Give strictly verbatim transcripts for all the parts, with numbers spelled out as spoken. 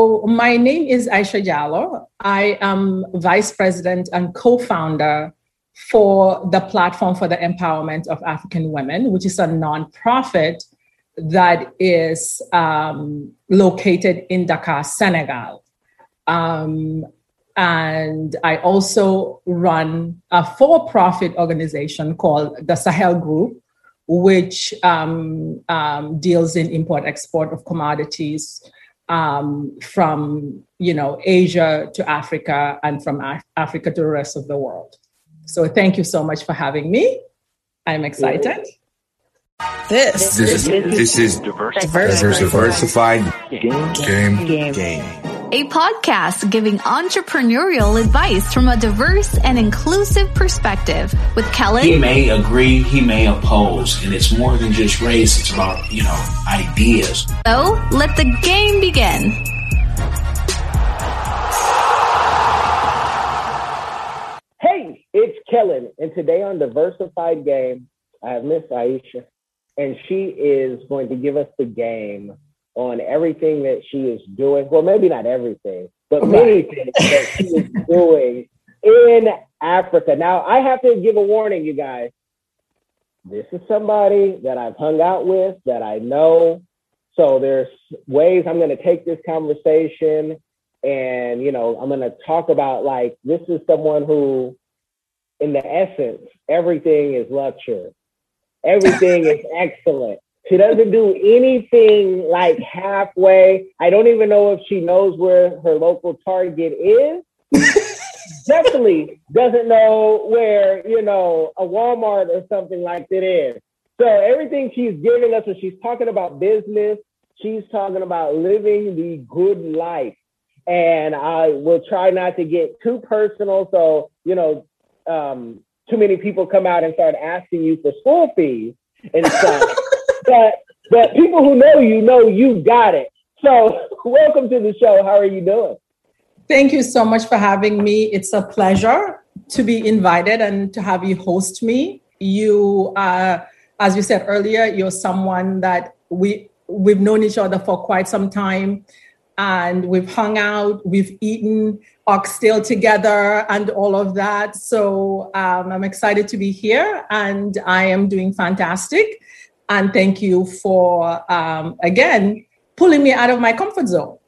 So my name is Aisha Jalo. I am Vice President and co-founder for the Platform for the Empowerment of African Women, which is a nonprofit that is um, located in Dakar, Senegal. Um, and I also run a for-profit organization called the Sahel Group, which um, um, deals in import-export of commodities um, from, you know, Asia to Africa and from Af- Africa to the rest of the world. So thank you so much for having me. I'm excited. This, this, is, this is Diversified Game. Game. Game. A podcast giving entrepreneurial advice from a diverse and inclusive perspective with Kellen. He may agree, he may oppose, and it's more than just race. It's about, you know, ideas. So let the game begin. Hey, it's Kellen, and today on Diversified Game, I have Miss Aisha, and she is going to give us the game on everything that she is doing. Well, maybe not everything, but many things that she is doing in Africa. Now, I have to give a warning, you guys. This is somebody that I've hung out with, that I know. So there's ways I'm going to take this conversation, and, you know, I'm going to talk about, like, this is someone who, in the essence, everything is luxury. Everything is excellent. She doesn't do anything like halfway. I don't even know if she knows where her local Target is. Definitely doesn't know where, you know, a Walmart or something like that is. So everything she's giving us, when she's talking about business, she's talking about living the good life. And I will try not to get too personal. So, you know, um, too many people come out and start asking you for school fees and stuff. But, but people who know you, know you got it. So welcome to the show. How are you doing? Thank you so much for having me. It's a pleasure to be invited and to have you host me. You, uh, as we said earlier, you're someone that we, we've known each other for quite some time. And we've hung out, we've eaten oxtail together and all of that. So um, I'm excited to be here, and I am doing fantastic. And thank you for, um, again, pulling me out of my comfort zone.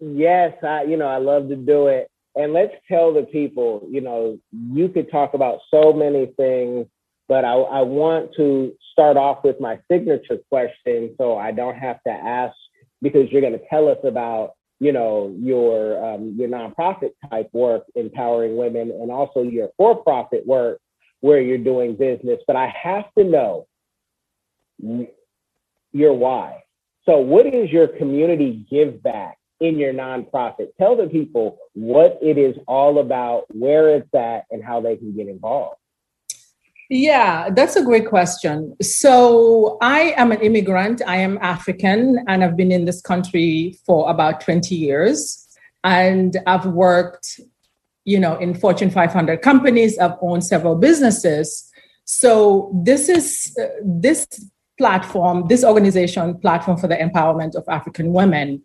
Yes, I, you know, I love to do it. And let's tell the people, you know, you could talk about so many things, but I, I want to start off with my signature question so I don't have to ask, because you're going to tell us about, you know, your um, your nonprofit type work, empowering women, and also your for-profit work where you're doing business. But I have to know your why. So what is your community give back in your nonprofit? Tell the people what it is all about, where it's at, and how they can get involved. Yeah, that's a great question. So I am an immigrant. I am African, and I've been in this country for about twenty years. And I've worked, you know, in Fortune five hundred companies. I've owned several businesses. So this is uh, this platform, this organization, Platform for the Empowerment of African Women.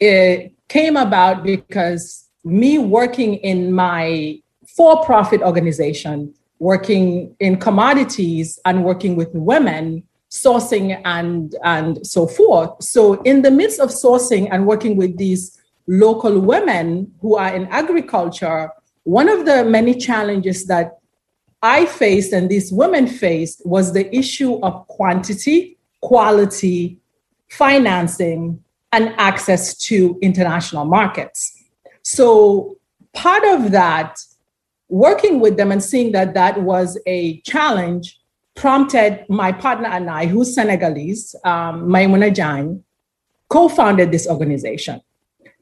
It came about because me working in my for-profit organization, working in commodities and working with women, sourcing and, and so forth. So in the midst of sourcing and working with these local women who are in agriculture, one of the many challenges that I faced and these women faced was the issue of quantity, quality, financing, and access to international markets. So part of that, working with them and seeing that that was a challenge, prompted my partner and I, who's Senegalese, um, Maïmuna Jan, co-founded this organization.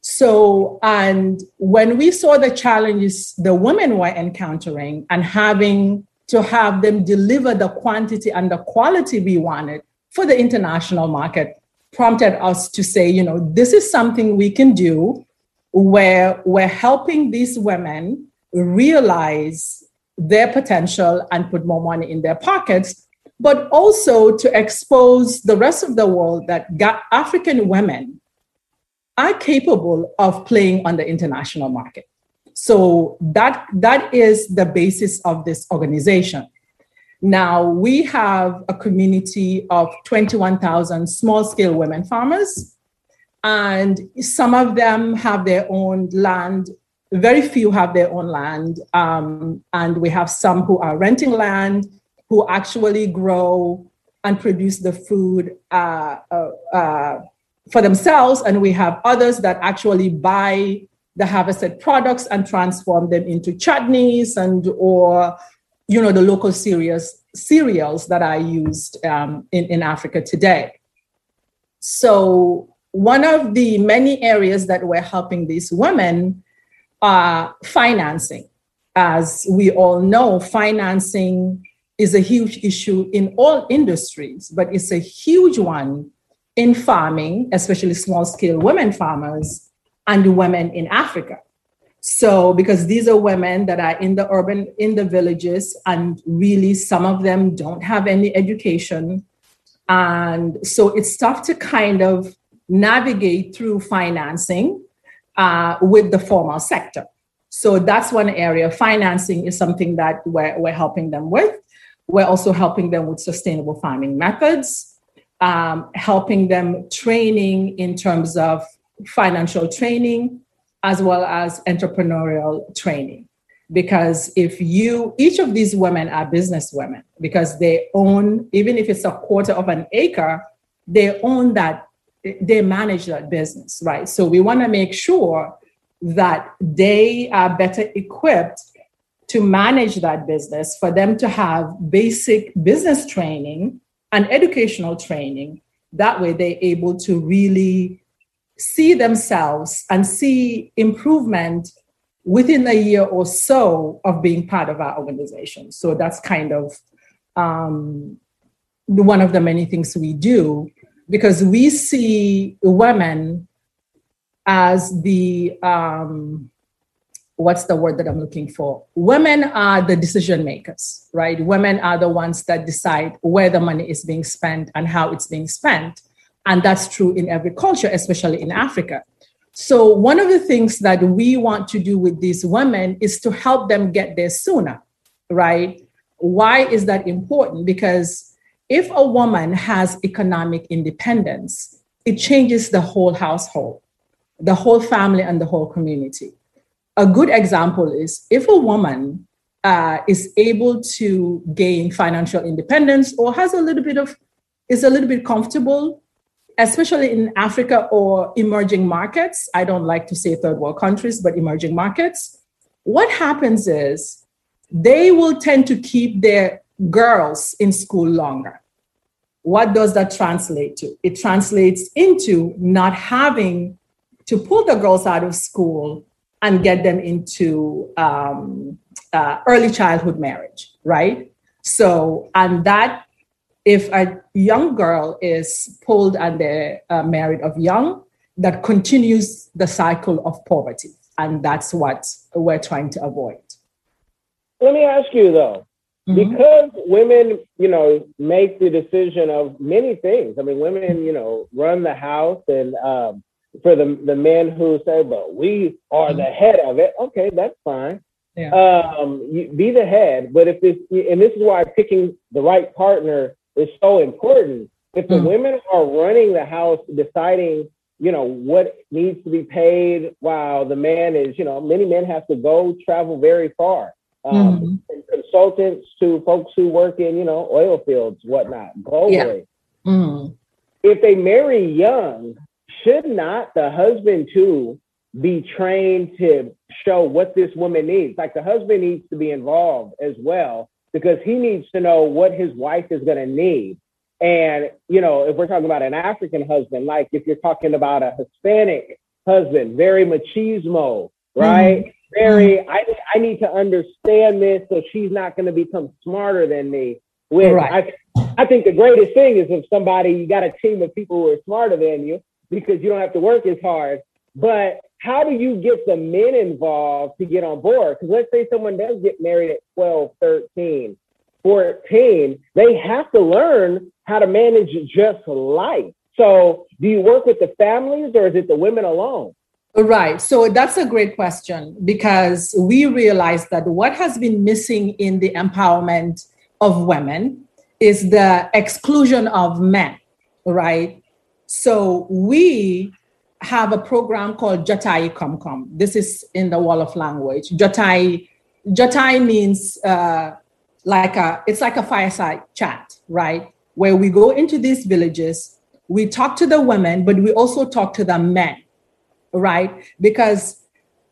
So, and when we saw the challenges the women were encountering and having to have them deliver the quantity and the quality we wanted for the international market, prompted us to say, you know, this is something we can do where we're helping these women realize their potential and put more money in their pockets, but also to expose the rest of the world that African women are capable of playing on the international market. So that, that is the basis of this organization. Now, we have a community of twenty-one thousand small-scale women farmers, and some of them have their own land. Very few have their own land, um, and we have some who are renting land, who actually grow and produce the food uh, uh, uh, for themselves, and we have others that actually buy the harvested products and transform them into chutneys and or, you know, the local cereals, cereals that are used um, in, in Africa today. So one of the many areas that we're helping these women are financing. As we all know, financing is a huge issue in all industries, but it's a huge one in farming, especially small-scale women farmers and women in Africa. So, because these are women that are in the urban, in the villages, and really some of them don't have any education. And so it's tough to kind of navigate through financing uh, with the formal sector. So that's one area. Financing is something that we're, we're helping them with. We're also helping them with sustainable farming methods, um, helping them training in terms of financial training, as well as entrepreneurial training. Because if you, each of these women are business women, because they own, even if it's a quarter of an acre, they own that, they manage that business, right? So we want to make sure that they are better equipped to manage that business, for them to have basic business training and educational training. That way they're able to really see themselves and see improvement within a year or so of being part of our organization. So that's kind of um, one of the many things we do, because we see women as the, um, what's the word that I'm looking for? Women are the decision makers, right? Women are the ones that decide where the money is being spent and how it's being spent. And that's true in every culture, especially in Africa. So one of the things that we want to do with these women is to help them get there sooner, right? Why is that important? Because if a woman has economic independence, it changes the whole household, the whole family, and the whole community. A good example is if a woman uh, is able to gain financial independence or has a little bit of, is a little bit comfortable, especially in Africa or emerging markets. I don't like to say third world countries, but emerging markets. What happens is they will tend to keep their girls in school longer. What does that translate to? It translates into not having to pull the girls out of school and get them into um, uh, early childhood marriage, right? So, and that, if a young girl is pulled and they're uh, married of young, that continues the cycle of poverty. And that's what we're trying to avoid. Let me ask you, though, mm-hmm. because women, you know, make the decision of many things. I mean, women, you know, run the house, and um, for the, the men who say, but we are mm-hmm. the head of it. Okay, that's fine. Yeah. Um, you, be the head. But if this, and this is why picking the right partner is so important. If the mm. women are running the house, deciding, you know, what needs to be paid, while the man is, you know, many men have to go travel very far. Um, mm. From consultants to folks who work in, you know, oil fields, whatnot, globally. Yeah. Mm. If they marry young, should not the husband too be trained to show what this woman needs? Like, the husband needs to be involved as well, because he needs to know what his wife is going to need. And, you know, if we're talking about an African husband, like if you're talking about a Hispanic husband, very machismo, right? Mm-hmm. Very, I, I need to understand this, so she's not going to become smarter than me. Which right. I, I think the greatest thing is if somebody, you got a team of people who are smarter than you, because you don't have to work as hard. But how do you get the men involved to get on board? Because let's say someone does get married at twelve, thirteen, fourteen. They have to learn how to manage just life. So do you work with the families or is it the women alone? Right. So that's a great question, because we realize that what has been missing in the empowerment of women is the exclusion of men, right? So we have a program called Jatai Kumkum. This is in the Wolof language. Jatai, Jatai means uh, like a, it's like a fireside chat, right? Where we go into these villages, we talk to the women, but we also talk to the men, right? Because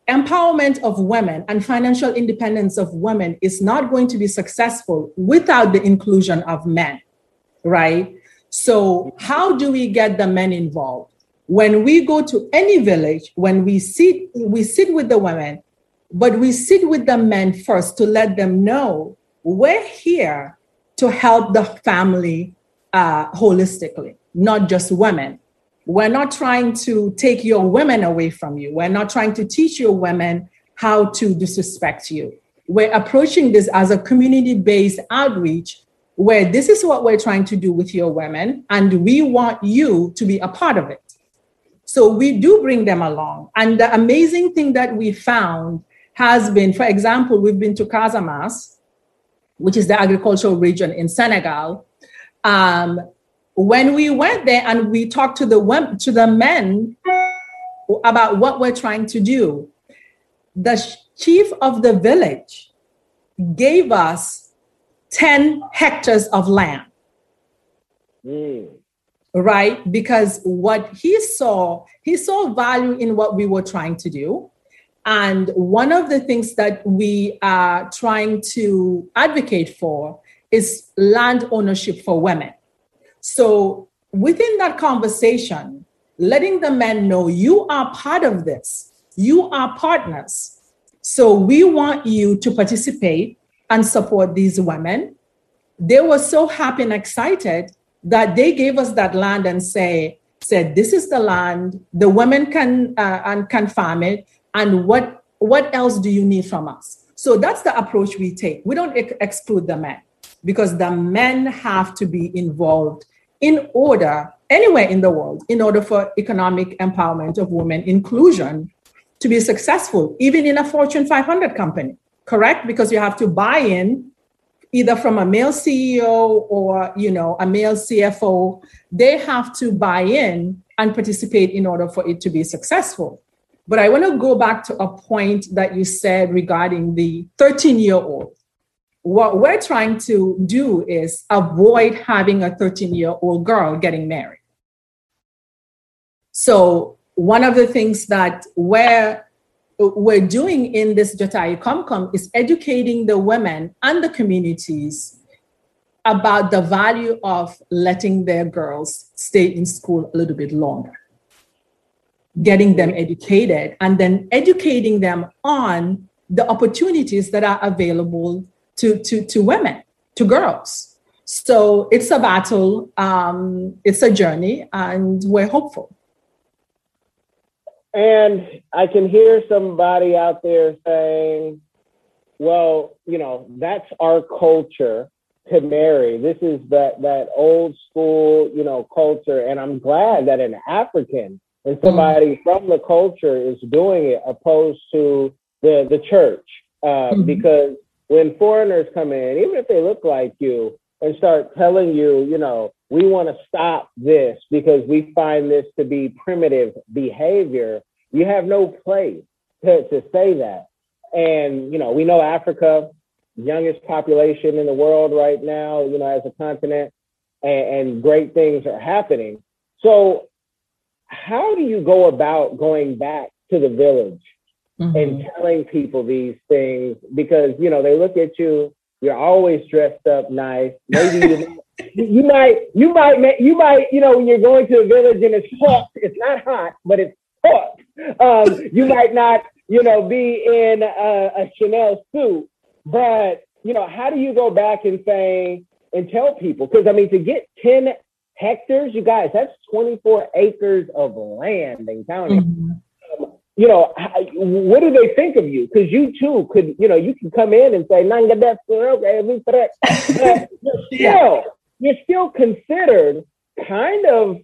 empowerment of women and financial independence of women is not going to be successful without the inclusion of men, right? So how do we get the men involved? When we go to any village, when we sit, we sit with the women, but we sit with the men first to let them know we're here to help the family uh, holistically, not just women. We're not trying to take your women away from you. We're not trying to teach your women how to disrespect you. We're approaching this as a community-based outreach where this is what we're trying to do with your women, and we want you to be a part of it. So we do bring them along. And the amazing thing that we found has been, for example, we've been to Casamass, which is the agricultural region in Senegal. Um, when we went there and we talked to the women, to the men about what we're trying to do, the chief of the village gave us ten hectares of land. Mm. Right? Because what he saw, he saw value in what we were trying to do. And one of the things that we are trying to advocate for is land ownership for women. So within that conversation, letting the men know you are part of this, you are partners. So we want you to participate and support these women. They were so happy and excited that they gave us that land and say, said, this is the land, the women can uh, and can farm it, and what, what else do you need from us? So that's the approach we take. We don't ex- exclude the men, because the men have to be involved in order, anywhere in the world, in order for economic empowerment of women, inclusion, to be successful, even in a Fortune five hundred company, correct? Because you have to buy in either from a male C E O or, you know, a male C F O, they have to buy in and participate in order for it to be successful. But I want to go back to a point that you said regarding the thirteen-year-old. What we're trying to do is avoid having a thirteen-year-old girl getting married. So one of the things that we're we're doing in this Jatai Kumkum is educating the women and the communities about the value of letting their girls stay in school a little bit longer, getting them educated, and then educating them on the opportunities that are available to, to, to women, to girls. So it's a battle, um, it's a journey, and we're hopeful. And I can hear somebody out there saying, well, you know, that's our culture to marry. This is that, that old school, you know, culture. And I'm glad that an African and somebody mm-hmm. from the culture is doing it opposed to the, the church. Uh, mm-hmm. Because when foreigners come in, even if they look like you and start telling you, you know, we want to stop this because we find this to be primitive behavior, you have no place to, to say that. And, you know, we know Africa, youngest population in the world right now, you know, as a continent, and, and great things are happening. So how do you go about going back to the village mm-hmm. and telling people these things? Because, you know, they look at you, you're always dressed up nice. Maybe you You might, you might, you might, you know, when you're going to a village and it's hot, it's not hot, but it's hot. Um, you might not, you know, be in a, a Chanel suit, but, you know, how do you go back and say, and tell people? Because, I mean, to get ten hectares, you guys, that's twenty-four acres of land and counting. Mm-hmm. Um, you know, what do they think of you? Because you too could, you know, you can come in and say, Nanga that's okay, but still. You're still considered kind of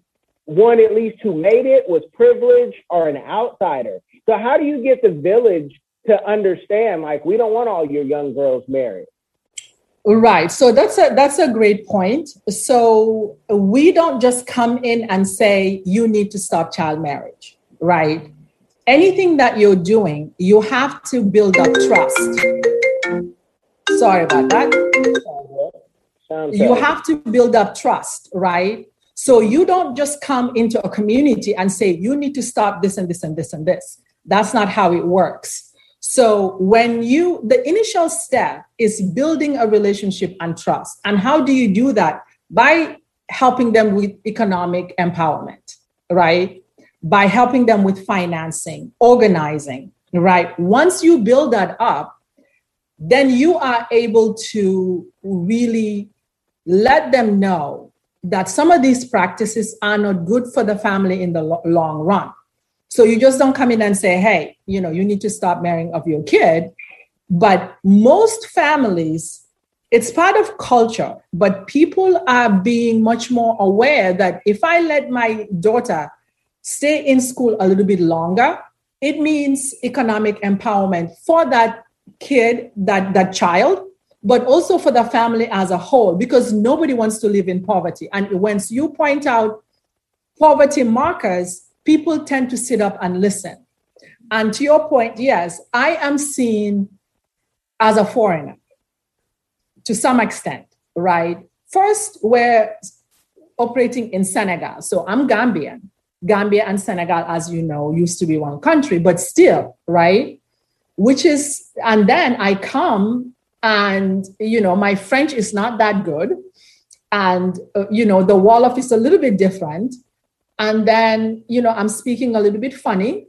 one at least who made it was privileged or an outsider. So how do you get the village to understand, like, we don't want all your young girls married? Right. So that's a that's a great point. So we don't just come in and say, you need to stop child marriage, right? Anything that you're doing, you have to build up trust. Sorry about that. You have to build up trust, right? So you don't just come into a community and say, you need to stop this and this and this and this. That's not how it works. So when you, the initial step is building a relationship and trust. And how do you do that? By helping them with economic empowerment, right? By helping them with financing, organizing, right? Once you build that up, then you are able to really let them know that some of these practices are not good for the family in the lo- long run. So you just don't come in and say, hey, you know, you need to stop marrying of your kid. But most families, it's part of culture, but people are being much more aware that if I let my daughter stay in school a little bit longer, it means economic empowerment for that kid, that, that child, but also for the family as a whole, because nobody wants to live in poverty. And once you point out poverty markers, people tend to sit up and listen. And to your point, yes, I am seen as a foreigner to some extent, right? First, we're operating in Senegal. So I'm Gambian. Gambia and Senegal, as you know, used to be one country, but still, right? Which is, and then I come and, you know, my French is not that good. And, uh, you know, the Wolof is a little bit different. And then, you know, I'm speaking a little bit funny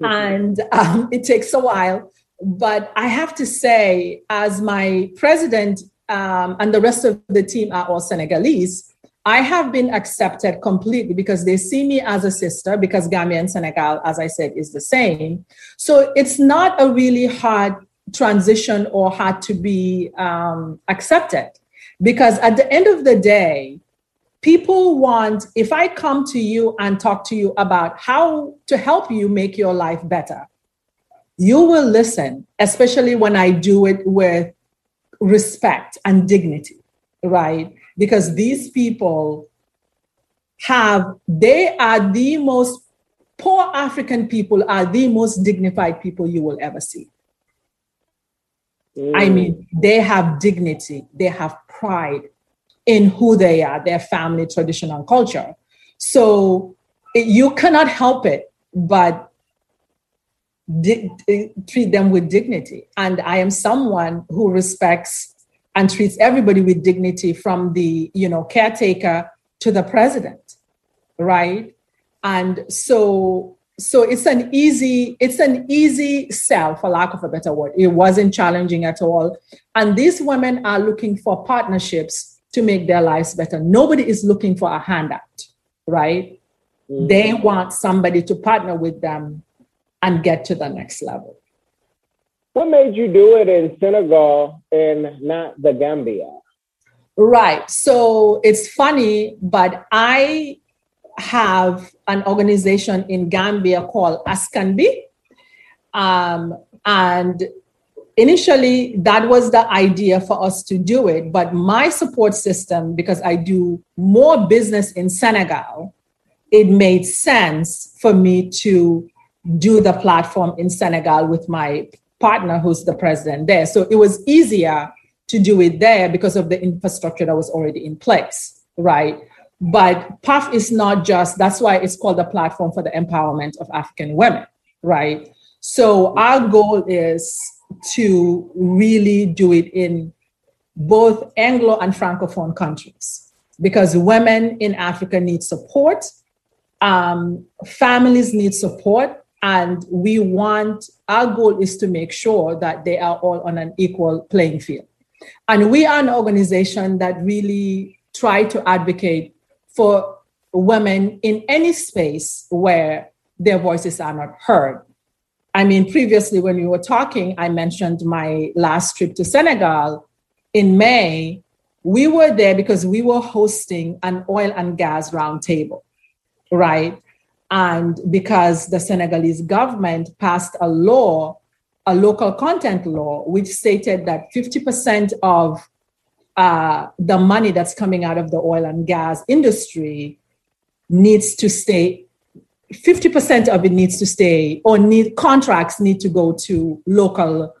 and um, it takes a while. But I have to say, as my president um, and the rest of the team are all Senegalese, I have been accepted completely because they see me as a sister, because Gambia and Senegal, as I said, is the same. So it's not a really hard transition or hard to be um, accepted, because at the end of the day, people want, if I come to you and talk to you about how to help you make your life better, you will listen, especially when I do it with respect and dignity, right? Because these people have, they are the most, poor African people are the most dignified people you will ever see. Mm. I mean, they have dignity, they have pride in who they are, their family, tradition, and culture. So it, you cannot help it, but di- treat them with dignity. And I am someone who respects and treats everybody with dignity, from the, you know, caretaker to the president, right? And so, so it's an easy, it's an easy sell, for lack of a better word. It wasn't challenging at all. And these women are looking for partnerships to make their lives better. Nobody is looking for a handout, right? Mm-hmm. They want somebody to partner with them and get to the next level. What made you do it in Senegal and not the Gambia? Right. So it's funny, but I have an organization in Gambia called Ascanbi. Um, and Initially, that was the idea for us to do it. But my support system, because I do more business in Senegal, it made sense for me to do the platform in Senegal with my partner, who's the president there. So it was easier to do it there because of the infrastructure that was already in place, right? But P A F is not just, that's why it's called the Platform for the Empowerment of African Women, right? So our goal is to really do it in both Anglo and Francophone countries, because women in Africa need support, um, families need support, and we want, our goal is to make sure that they are all on an equal playing field. And we are an organization that really try to advocate for women in any space where their voices are not heard. I mean, previously when we were talking, I mentioned my last trip to Senegal in May. We were there because we were hosting an oil and gas roundtable. right? And because the Senegalese government passed a law, a local content law, which stated that fifty percent of uh, the money that's coming out of the oil and gas industry needs to stay, fifty percent of it needs to stay, or need contracts need to go to local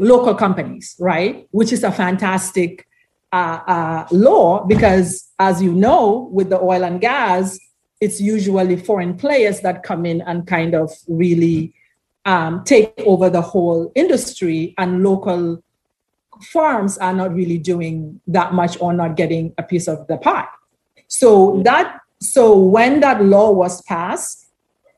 local companies, right? Which is a fantastic uh, uh, law, because as you know, with the oil and gas, it's usually foreign players that come in and kind of really um, take over the whole industry, and local farms are not really doing that much or not getting a piece of the pie. So that, so when that law was passed,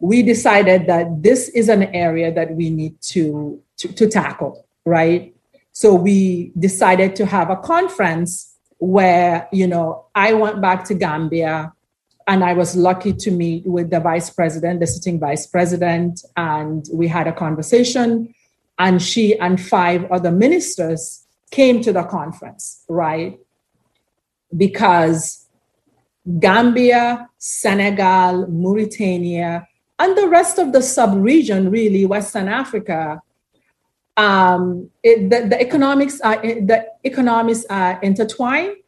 we decided that this is an area that we need to, to, to tackle, right? So we decided to have a conference where, you know, I went back to Gambia, and I was lucky to meet with the vice president, the sitting vice president, and we had a conversation. And she and five other ministers came to the conference, right? Because Gambia, Senegal, Mauritania, and the rest of the sub-region, really, Western Africa, um, it, the, the economics are the economies are intertwined.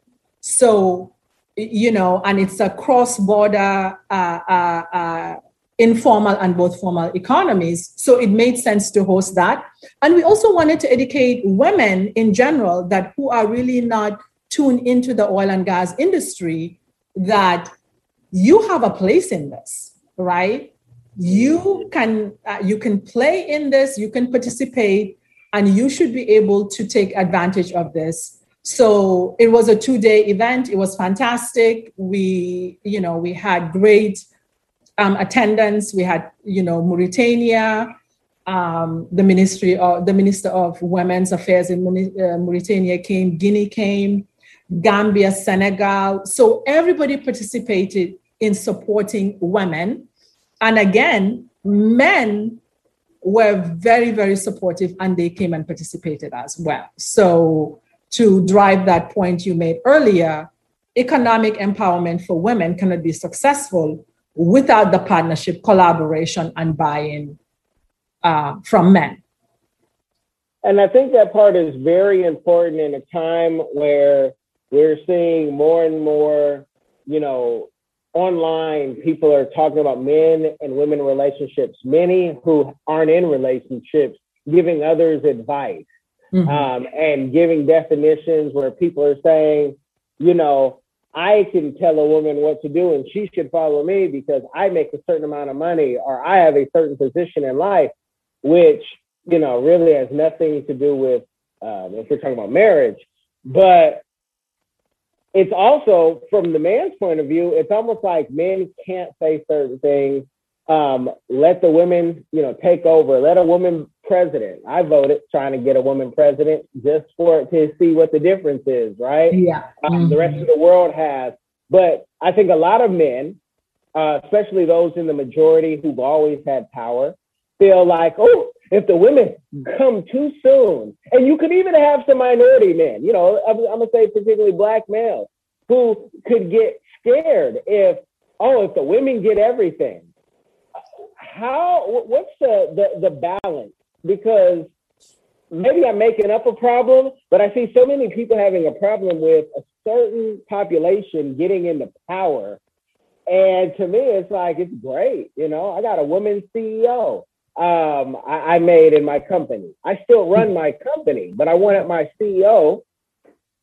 So, you know, and it's a cross-border, uh, uh, uh, informal and both formal economies. So it made sense to host that. And we also wanted to educate women in general that who are really not tuned into the oil and gas industry, that you have a place in this, right? You can, uh, you can play in this, you can participate, and you should be able to take advantage of this. So it was a two-day event. It was fantastic. We, you know, we had great um, attendance. We had, you know, Mauritania, um, the Ministry of the Minister of Women's Affairs in uh, Mauritania came, Guinea came, Gambia, Senegal. So everybody participated in supporting women, and again, men were very, very supportive, and they came and participated as well. So, to drive that point you made earlier, economic empowerment for women cannot be successful without the partnership, collaboration, and buy-in uh, from men. And I think that part is very important in a time where we're seeing more and more, you know, online people are talking about men and women relationships, many who aren't in relationships, giving others advice. Mm-hmm. Um, and giving definitions where people are saying, you know, I can tell a woman what to do and she should follow me because I make a certain amount of money or I have a certain position in life, which, you know, really has nothing to do with um, if you're talking about marriage. But it's also from the man's point of view, it's almost like men can't say certain things. Um, let the women, you know, take over. Let a woman president. I voted trying to get a woman president just for to see what the difference is, right? Yeah. Um, mm-hmm. The rest of the world has. But I think a lot of men, uh, especially those in the majority who've always had power, feel like, oh, if the women come too soon, and you could even have some minority men, you know, I'm, I'm going to say particularly black males, who could get scared if, oh, if the women get everything. How, what's the, the, the balance? Because maybe I'm making up a problem, but I see so many people having a problem with a certain population getting into power. And to me, it's like, it's great. You know, I got a woman C E O um, I, I made in my company. I still run my company, but I wanted my C E O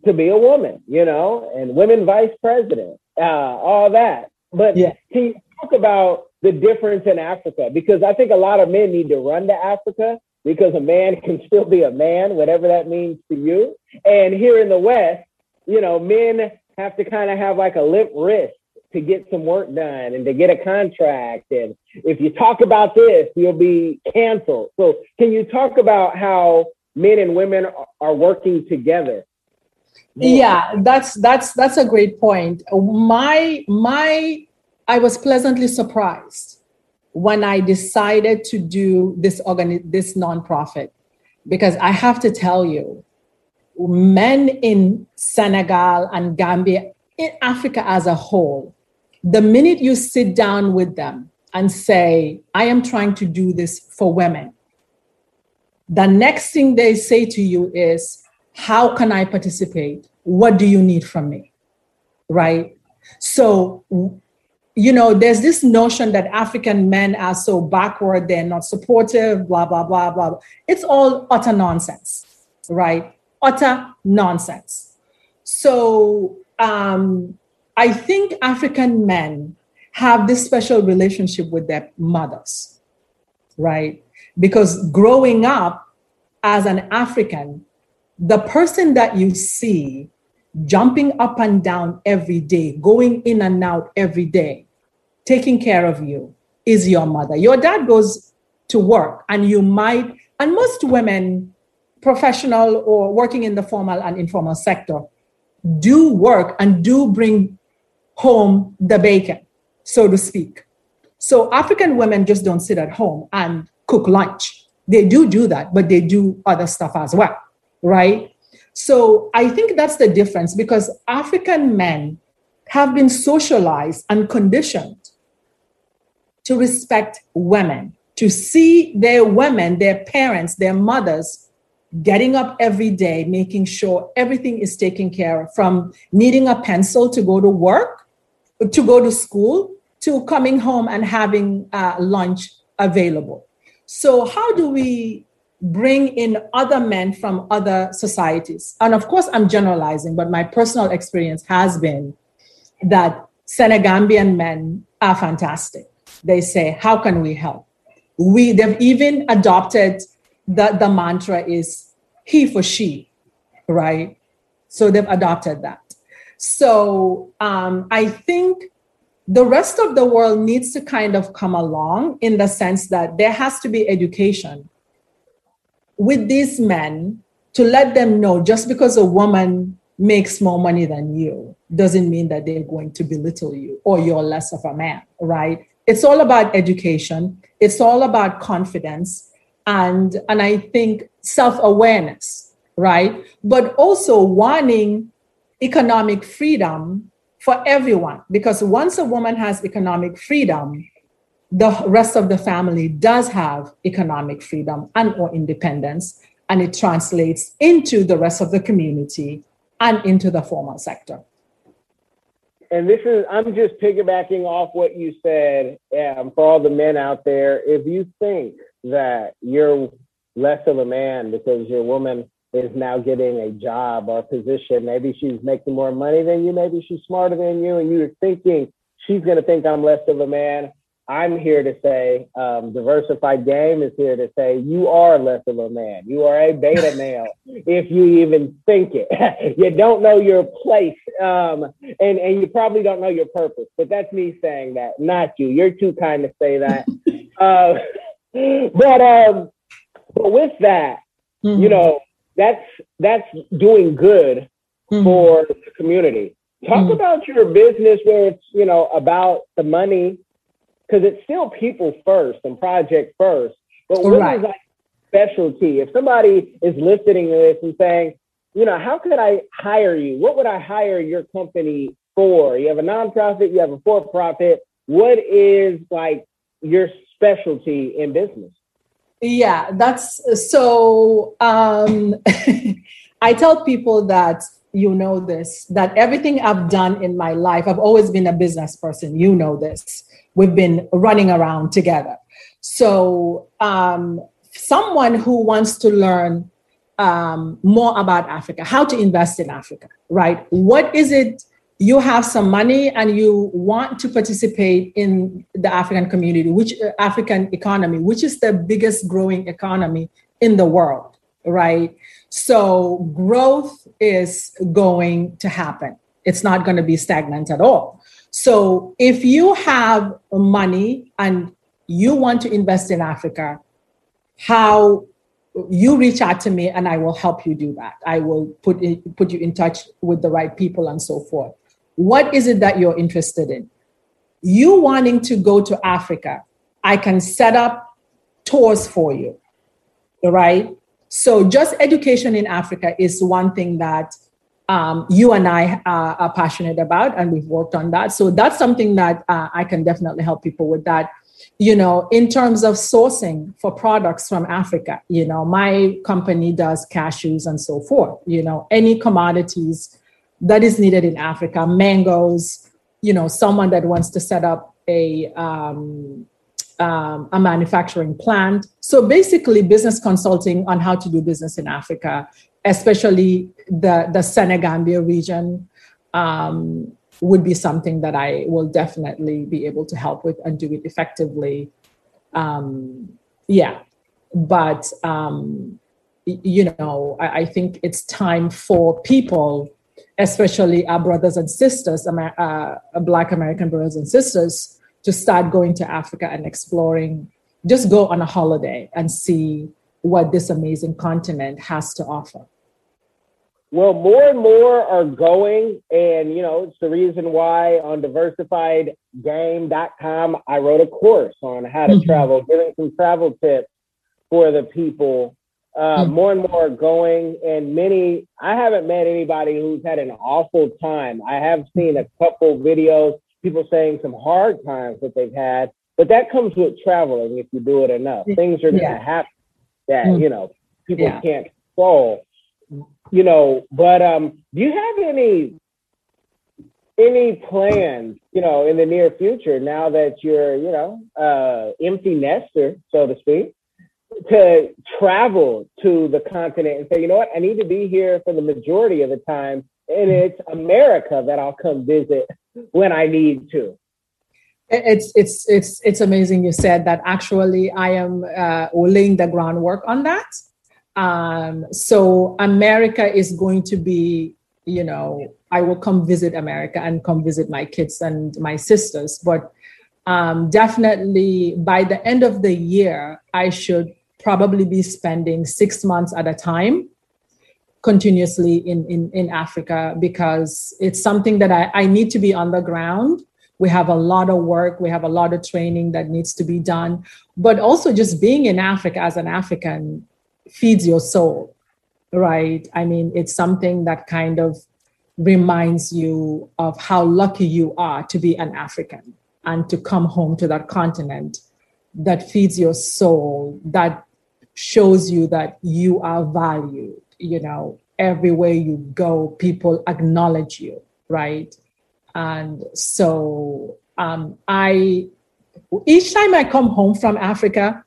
to be a woman, you know, and women vice president, uh, all that. But yeah. Can you talk about the difference in Africa, because I think a lot of men need to run to Africa because a man can still be a man, whatever that means to you. And here in the West, you know, men have to kind of have like a limp wrist to get some work done and to get a contract. And if you talk about this, you'll be canceled. So can you talk about how men and women are working together? Yeah, that's, that's, that's a great point. My, my, I was pleasantly surprised when I decided to do this organi- this nonprofit, because I have to tell you, men in Senegal and Gambia, in Africa as a whole, The minute you sit down with them and say, I am trying to do this for women, the next thing they say to you is, how can I participate? What do you need from me? Right? So, you know, there's this notion that African men are so backward, they're not supportive, blah, blah, blah, blah. It's all utter nonsense, right? Utter nonsense. So um, I think African men have this special relationship with their mothers, right? Because growing up as an African, the person that you see jumping up and down every day, going in and out every day, taking care of you is your mother. Your dad goes to work and you might, and most women, professional or working in the formal and informal sector, do work and do bring home the bacon, so to speak. So African women just don't sit at home and cook lunch. They do do that, but they do other stuff as well, right? So I think that's the difference, because African men have been socialized and conditioned to respect women, to see their women, their parents, their mothers, getting up every day, making sure everything is taken care of, from needing a pencil to go to work, to go to school, to coming home and having uh, lunch available. So how do we bring in other men from other societies? And of course, I'm generalizing, but my personal experience has been that Senegambian men are fantastic. They say, how can we help? We, they've even adopted the, the mantra is he for she, right? So they've adopted that. So um, I think the rest of the world needs to kind of come along, in the sense that there has to be education with these men to let them know, just because a woman makes more money than you doesn't mean that they're going to belittle you or you're less of a man, right? It's all about education. It's all about confidence and, and I think self-awareness, right? But also wanting economic freedom for everyone, because once a woman has economic freedom, the rest of the family does have economic freedom and or independence, and it translates into the rest of the community and into the formal sector. And this is, I'm just piggybacking off what you said, um, for all the men out there. If you think that you're less of a man because your woman is now getting a job or a position, maybe she's making more money than you, maybe she's smarter than you, and you're thinking she's going to think I'm less of a man, I'm here to say, um, Diversified Game is here to say, you are less of a man. You are a beta male, if you even think it. You don't know your place, um, and, and you probably don't know your purpose. But that's me saying that, not you. You're too kind to say that. uh, but, um, but with that, mm-hmm. you know, that's, that's doing good mm-hmm. for the community. Talk mm-hmm. about your business where it's, you know, about the money, because it's still people first and project first. But what right. is like specialty? If somebody is listening to this and saying, you know, how could I hire you? What would I hire your company for? You have a nonprofit, you have a for-profit. What is like your specialty in business? Yeah, that's so, um, I tell people that, you know this, that everything I've done in my life, I've always been a business person. You know this. We've been running around together. So um, someone who wants to learn um, more about Africa, how to invest in Africa, right? What is it? You have some money and you want to participate in the African community, which uh, African economy, which is the biggest growing economy in the world, right? So growth is going to happen. It's not going to be stagnant at all. So if you have money and you want to invest in Africa, how you reach out to me and I will help you do that. I will put in, put you in touch with the right people and so forth. What is it that you're interested in? You wanting to go to Africa, I can set up tours for you, right? So just education in Africa is one thing that um, you and I are, are passionate about, and we've worked on that. So that's something that uh, I can definitely help people with that. You know, in terms of sourcing for products from Africa, you know, my company does cashews and so forth, you know, any commodities that is needed in Africa, mangoes, you know, someone that wants to set up a, um, um, a manufacturing plant. So basically business consulting on how to do business in Africa, especially the, the Senegambia region, um, would be something that I will definitely be able to help with and do it effectively. Um, yeah, but, um, you know, I, I think it's time for people, especially our brothers and sisters, uh, Black American brothers and sisters, to start going to Africa and exploring, just go on a holiday and see what this amazing continent has to offer. Well, more and more are going, and, you know, it's the reason why on diversified game dot com, I wrote a course on how to mm-hmm. travel, giving some travel tips for the people. Uh, mm-hmm. More and more are going, and many, I haven't met anybody who's had an awful time. I have seen a couple videos, people saying some hard times that they've had, but that comes with traveling if you do it enough. Things are going to yeah. happen that, mm-hmm. you know, people yeah. can't control. You know, but um, do you have any any plans, you know, in the near future now that you're, you know, uh, empty nester, so to speak, to travel to the continent and say, you know what, I need to be here for the majority of the time, and it's America that I'll come visit when I need to? It's it's it's it's amazing you said that. Actually, I am uh, laying the groundwork on that. Um, so America is going to be, you know, I will come visit America and come visit my kids and my sisters. But um, definitely by the end of the year, I should probably be spending six months at a time continuously in, in, in Africa, because it's something that I, I need to be on the ground. We have a lot of work. We have a lot of training that needs to be done. But also just being in Africa as an African feeds your soul, right? I mean, it's something that kind of reminds you of how lucky you are to be an African and to come home to that continent that feeds your soul, that shows you that you are valued, you know, everywhere you go, people acknowledge you, right? And so um, I, each time I come home from Africa,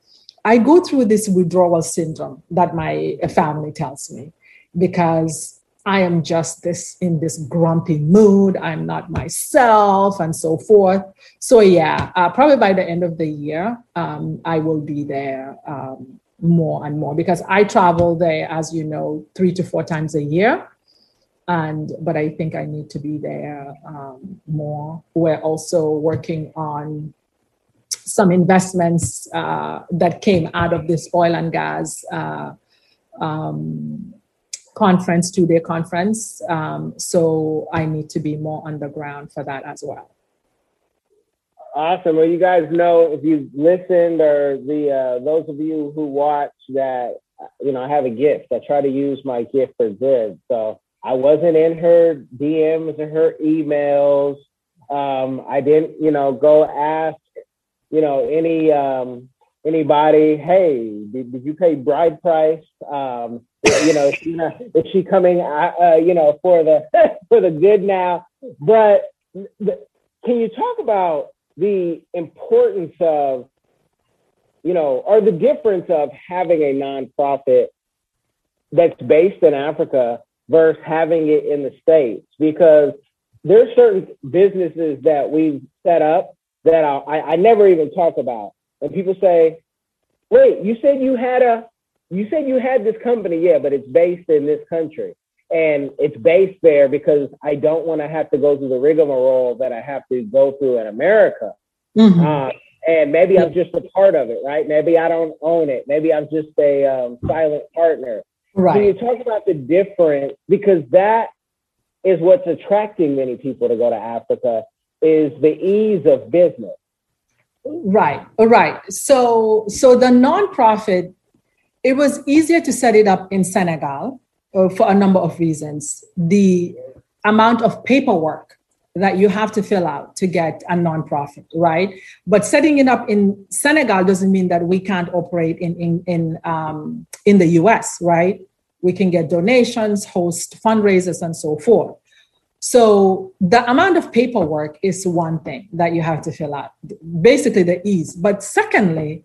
I go through this withdrawal syndrome that my family tells me, because I am just this in this grumpy mood. I'm not myself and so forth. So yeah, uh, probably by the end of the year, um, I will be there um, more and more, because I travel there, as you know, three to four times a year. And but I think I need to be there um, more. We're also working on some investments uh, that came out of this oil and gas uh, um, conference, two-day conference. Um, so I need to be more on the ground for that as well. Awesome. Well, you guys know, if you listened, or the uh, those of you who watch, that, you know, I have a gift. I try to use my gift for good. So I wasn't in her D Ms or her emails. Um, I didn't, you know, go ask, you know, any um, anybody, hey, did, did you pay bride price? Um, you know, is she, not, is she coming, uh, you know, for the for the good now? But the, can you talk about the importance of, you know, or the difference of having a nonprofit that's based in Africa versus having it in the States? Because there are certain businesses that we've set up that I, I never even talk about. And people say, wait, you said you had a, you said you had this company. Yeah, but it's based in this country. And it's based there because I don't want to have to go through the rigmarole that I have to go through in America. Mm-hmm. Uh, and maybe I'm just a part of it, right? Maybe I don't own it. Maybe I'm just a um, silent partner. Right. So you talk about the difference, because that is what's attracting many people to go to Africa, is the ease of business. Right, right. So so the nonprofit, it was easier to set it up in Senegal uh, for a number of reasons. The amount of paperwork that you have to fill out to get a nonprofit, right? But setting it up in Senegal doesn't mean that we can't operate in in in um, in the U S, right? We can get donations, host fundraisers, and so forth. So the amount of paperwork is one thing that you have to fill out, basically the ease. But secondly,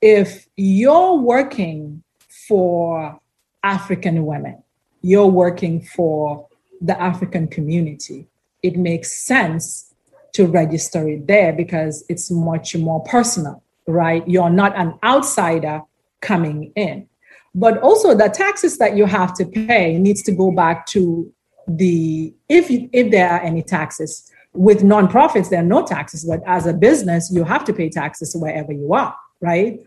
if you're working for African women, you're working for the African community, it makes sense to register it there because it's much more personal, right? You're not an outsider coming in. But also the taxes that you have to pay needs to go back to the, if you, if there are any taxes. With nonprofits, there are no taxes, but as a business, you have to pay taxes wherever you are, right?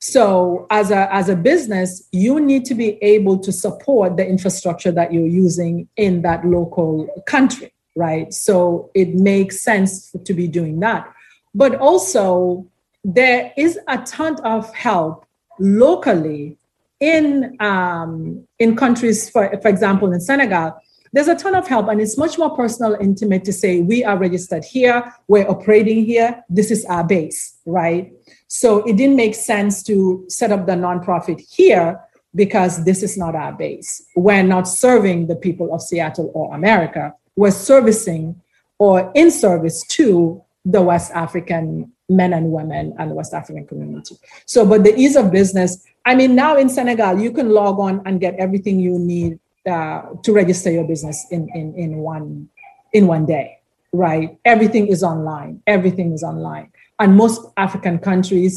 So as a, as a business, you need to be able to support the infrastructure that you're using in that local country, right? So it makes sense to be doing that. But also there is a ton of help locally in um, in countries, for, for example, in Senegal, there's a ton of help and it's much more personal, intimate to say, we are registered here, we're operating here, this is our base, right? So it didn't make sense to set up the nonprofit here because this is not our base. We're not serving the people of Seattle or America. We're servicing or in service to the West African men and women and the West African community. So, but the ease of business, I mean, now in Senegal, you can log on and get everything you need Uh, to register your business in, in, in one in one day, right? Everything is online. Everything is online. And most African countries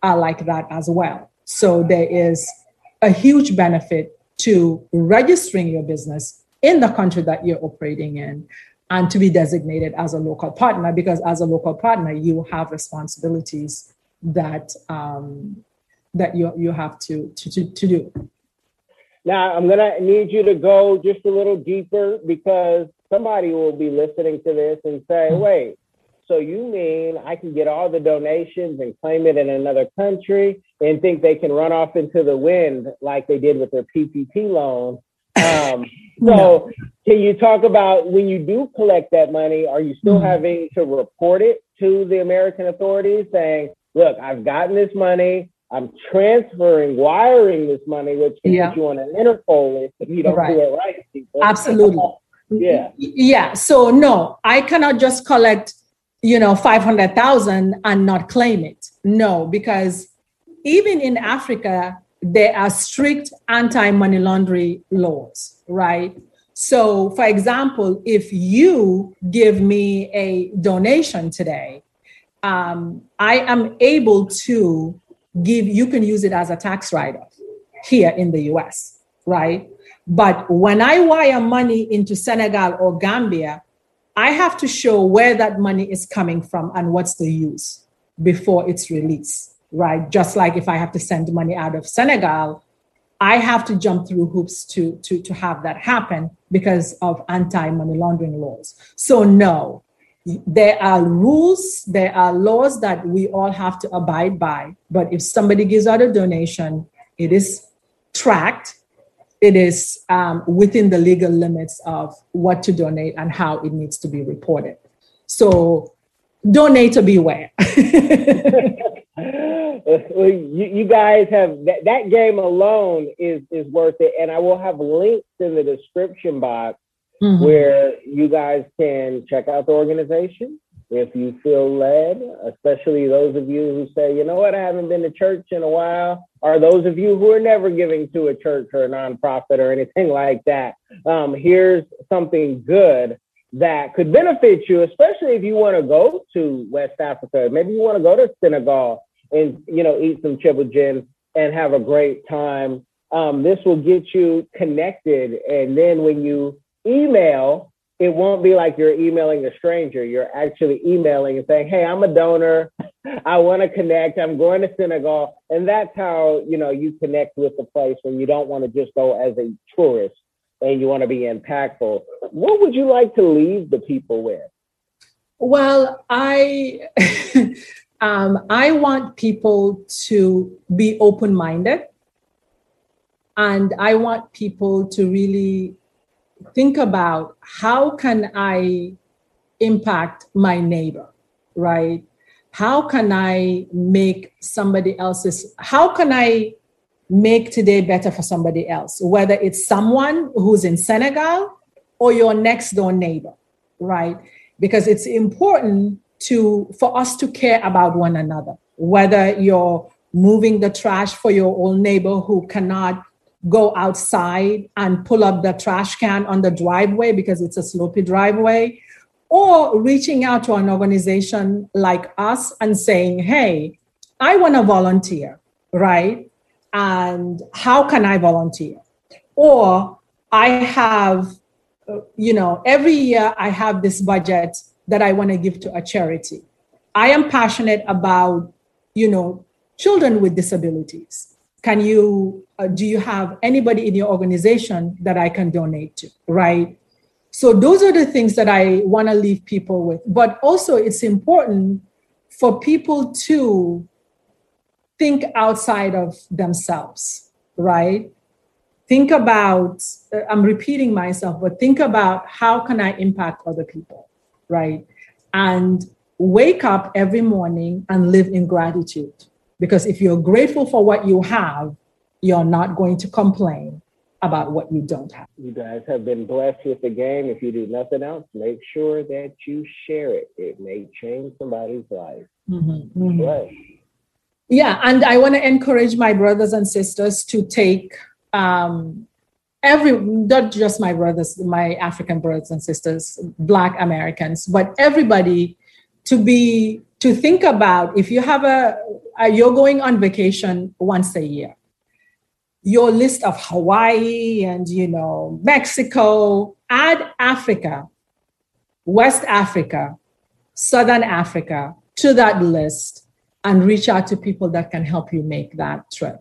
are like that as well. So there is a huge benefit to registering your business in the country that you're operating in and to be designated as a local partner, because as a local partner, you have responsibilities that um, that you you have to to, to, to do. Now, I'm going to need you to go just a little deeper because somebody will be listening to this and say, wait, so you mean I can get all the donations and claim it in another country and think they can run off into the wind like they did with their P P P loan? Um, so can you talk about when you do collect that money, are you still having to report it to the American authorities saying, look, I've gotten this money. I'm transferring, wiring this money, which can yeah. put you on an Interpol list if you don't right. do it right. People. Absolutely. Yeah. Yeah. So no, I cannot just collect, you know, five hundred thousand and not claim it. No, because even in Africa, there are strict anti-money laundering laws, right? So for example, if you give me a donation today, um, I am able to give, you can use it as a tax write-off here in the U S, right? But when I wire money into Senegal or Gambia, I have to show where that money is coming from and what's the use before it's released, right? Just like if I have to send money out of Senegal, I have to jump through hoops to, to, to have that happen because of anti-money laundering laws. So no, there are rules, there are laws that we all have to abide by. But if somebody gives out a donation, it is tracked. It is um, within the legal limits of what to donate and how it needs to be reported. So donator beware. Well, you, you guys have, that, that game alone is, is worth it. And I will have links in the description box. Mm-hmm. Where you guys can check out the organization if you feel led, especially those of you who say, you know what, I haven't been to church in a while, or those of you who are never giving to a church or a nonprofit or anything like that. Um, here's something good that could benefit you, especially if you want to go to West Africa. Maybe you want to go to Senegal and, you know, eat some chiboujen and have a great time. Um, this will get you connected. And then when you email, it won't be like you're emailing a stranger. You're actually emailing and saying, hey, I'm a donor. I want to connect. I'm going to Senegal. And that's how, you know, you connect with the place when you don't want to just go as a tourist and you want to be impactful. What would you like to leave the people with? Well, I, um, I want people to be open-minded. And I want people to really think about how can I impact my neighbor, right? How can I make somebody else's, how can I make today better for somebody else? Whether it's someone who's in Senegal or your next door neighbor, right? Because it's important to, for us to care about one another, whether you're moving the trash for your old neighbor who cannot go outside and pull up the trash can on the driveway because it's a slopey driveway, or reaching out to an organization like us and saying, hey, I want to volunteer, right? And how can I volunteer? Or I have, you know, every year I have this budget that I want to give to a charity. I am passionate about, you know, children with disabilities. Can you, uh, do you have anybody in your organization that I can donate to, right? So those are the things that I want to leave people with. But also it's important for people to think outside of themselves, right? Think about, I'm repeating myself, but think about how can I impact other people, right? And wake up every morning and live in gratitude. Because if you're grateful for what you have, you're not going to complain about what you don't have. You guys have been blessed with the game. If you do nothing else, make sure that you share it. It may change somebody's life. Mm-hmm. Mm-hmm. Yeah, and I want to encourage my brothers and sisters to take um, every, not just my brothers, my African brothers and sisters, Black Americans, but everybody to be, to think about if you have a, a, you're going on vacation once a year, your list of Hawaii and, you know, Mexico, add Africa, West Africa, Southern Africa to that list and reach out to people that can help you make that trip.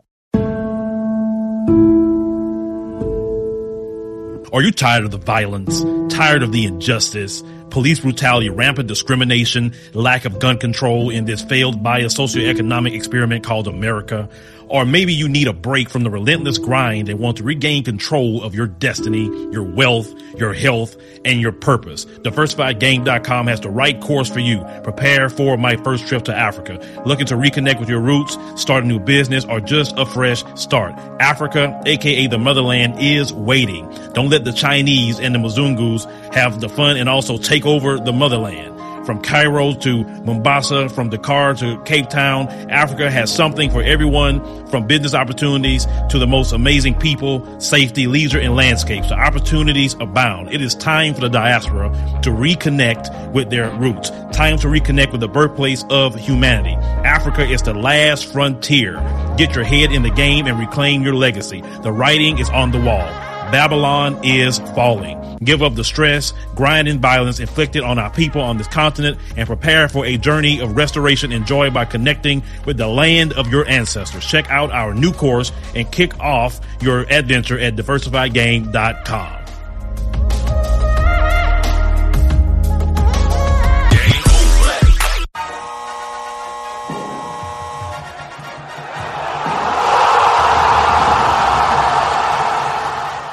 Are you tired of the violence, tired of the injustice, police brutality, rampant discrimination, lack of gun control in this failed bias socioeconomic experiment called America? Or maybe you need a break from the relentless grind and want to regain control of your destiny, your wealth, your health, and your purpose. Diversified Game dot com has the right course for you. Prepare for my first trip to Africa. Looking to reconnect with your roots, start a new business, or just a fresh start. Africa, aka the motherland, is waiting. Don't let the Chinese and the Mzungus have the fun and also take over the motherland. From Cairo to Mombasa, from Dakar to Cape Town, Africa has something for everyone, from business opportunities to the most amazing people, safety, leisure, and landscapes. The opportunities abound. It is time for the diaspora to reconnect with their roots. Time to reconnect with the birthplace of humanity. Africa is the last frontier. Get your head in the game and reclaim your legacy. The writing is on the wall. Babylon is falling. Give up the stress, grind, and violence inflicted on our people on this continent and prepare for a journey of restoration and joy by connecting with the land of your ancestors. Check out our new course and kick off your adventure at diversified game dot com.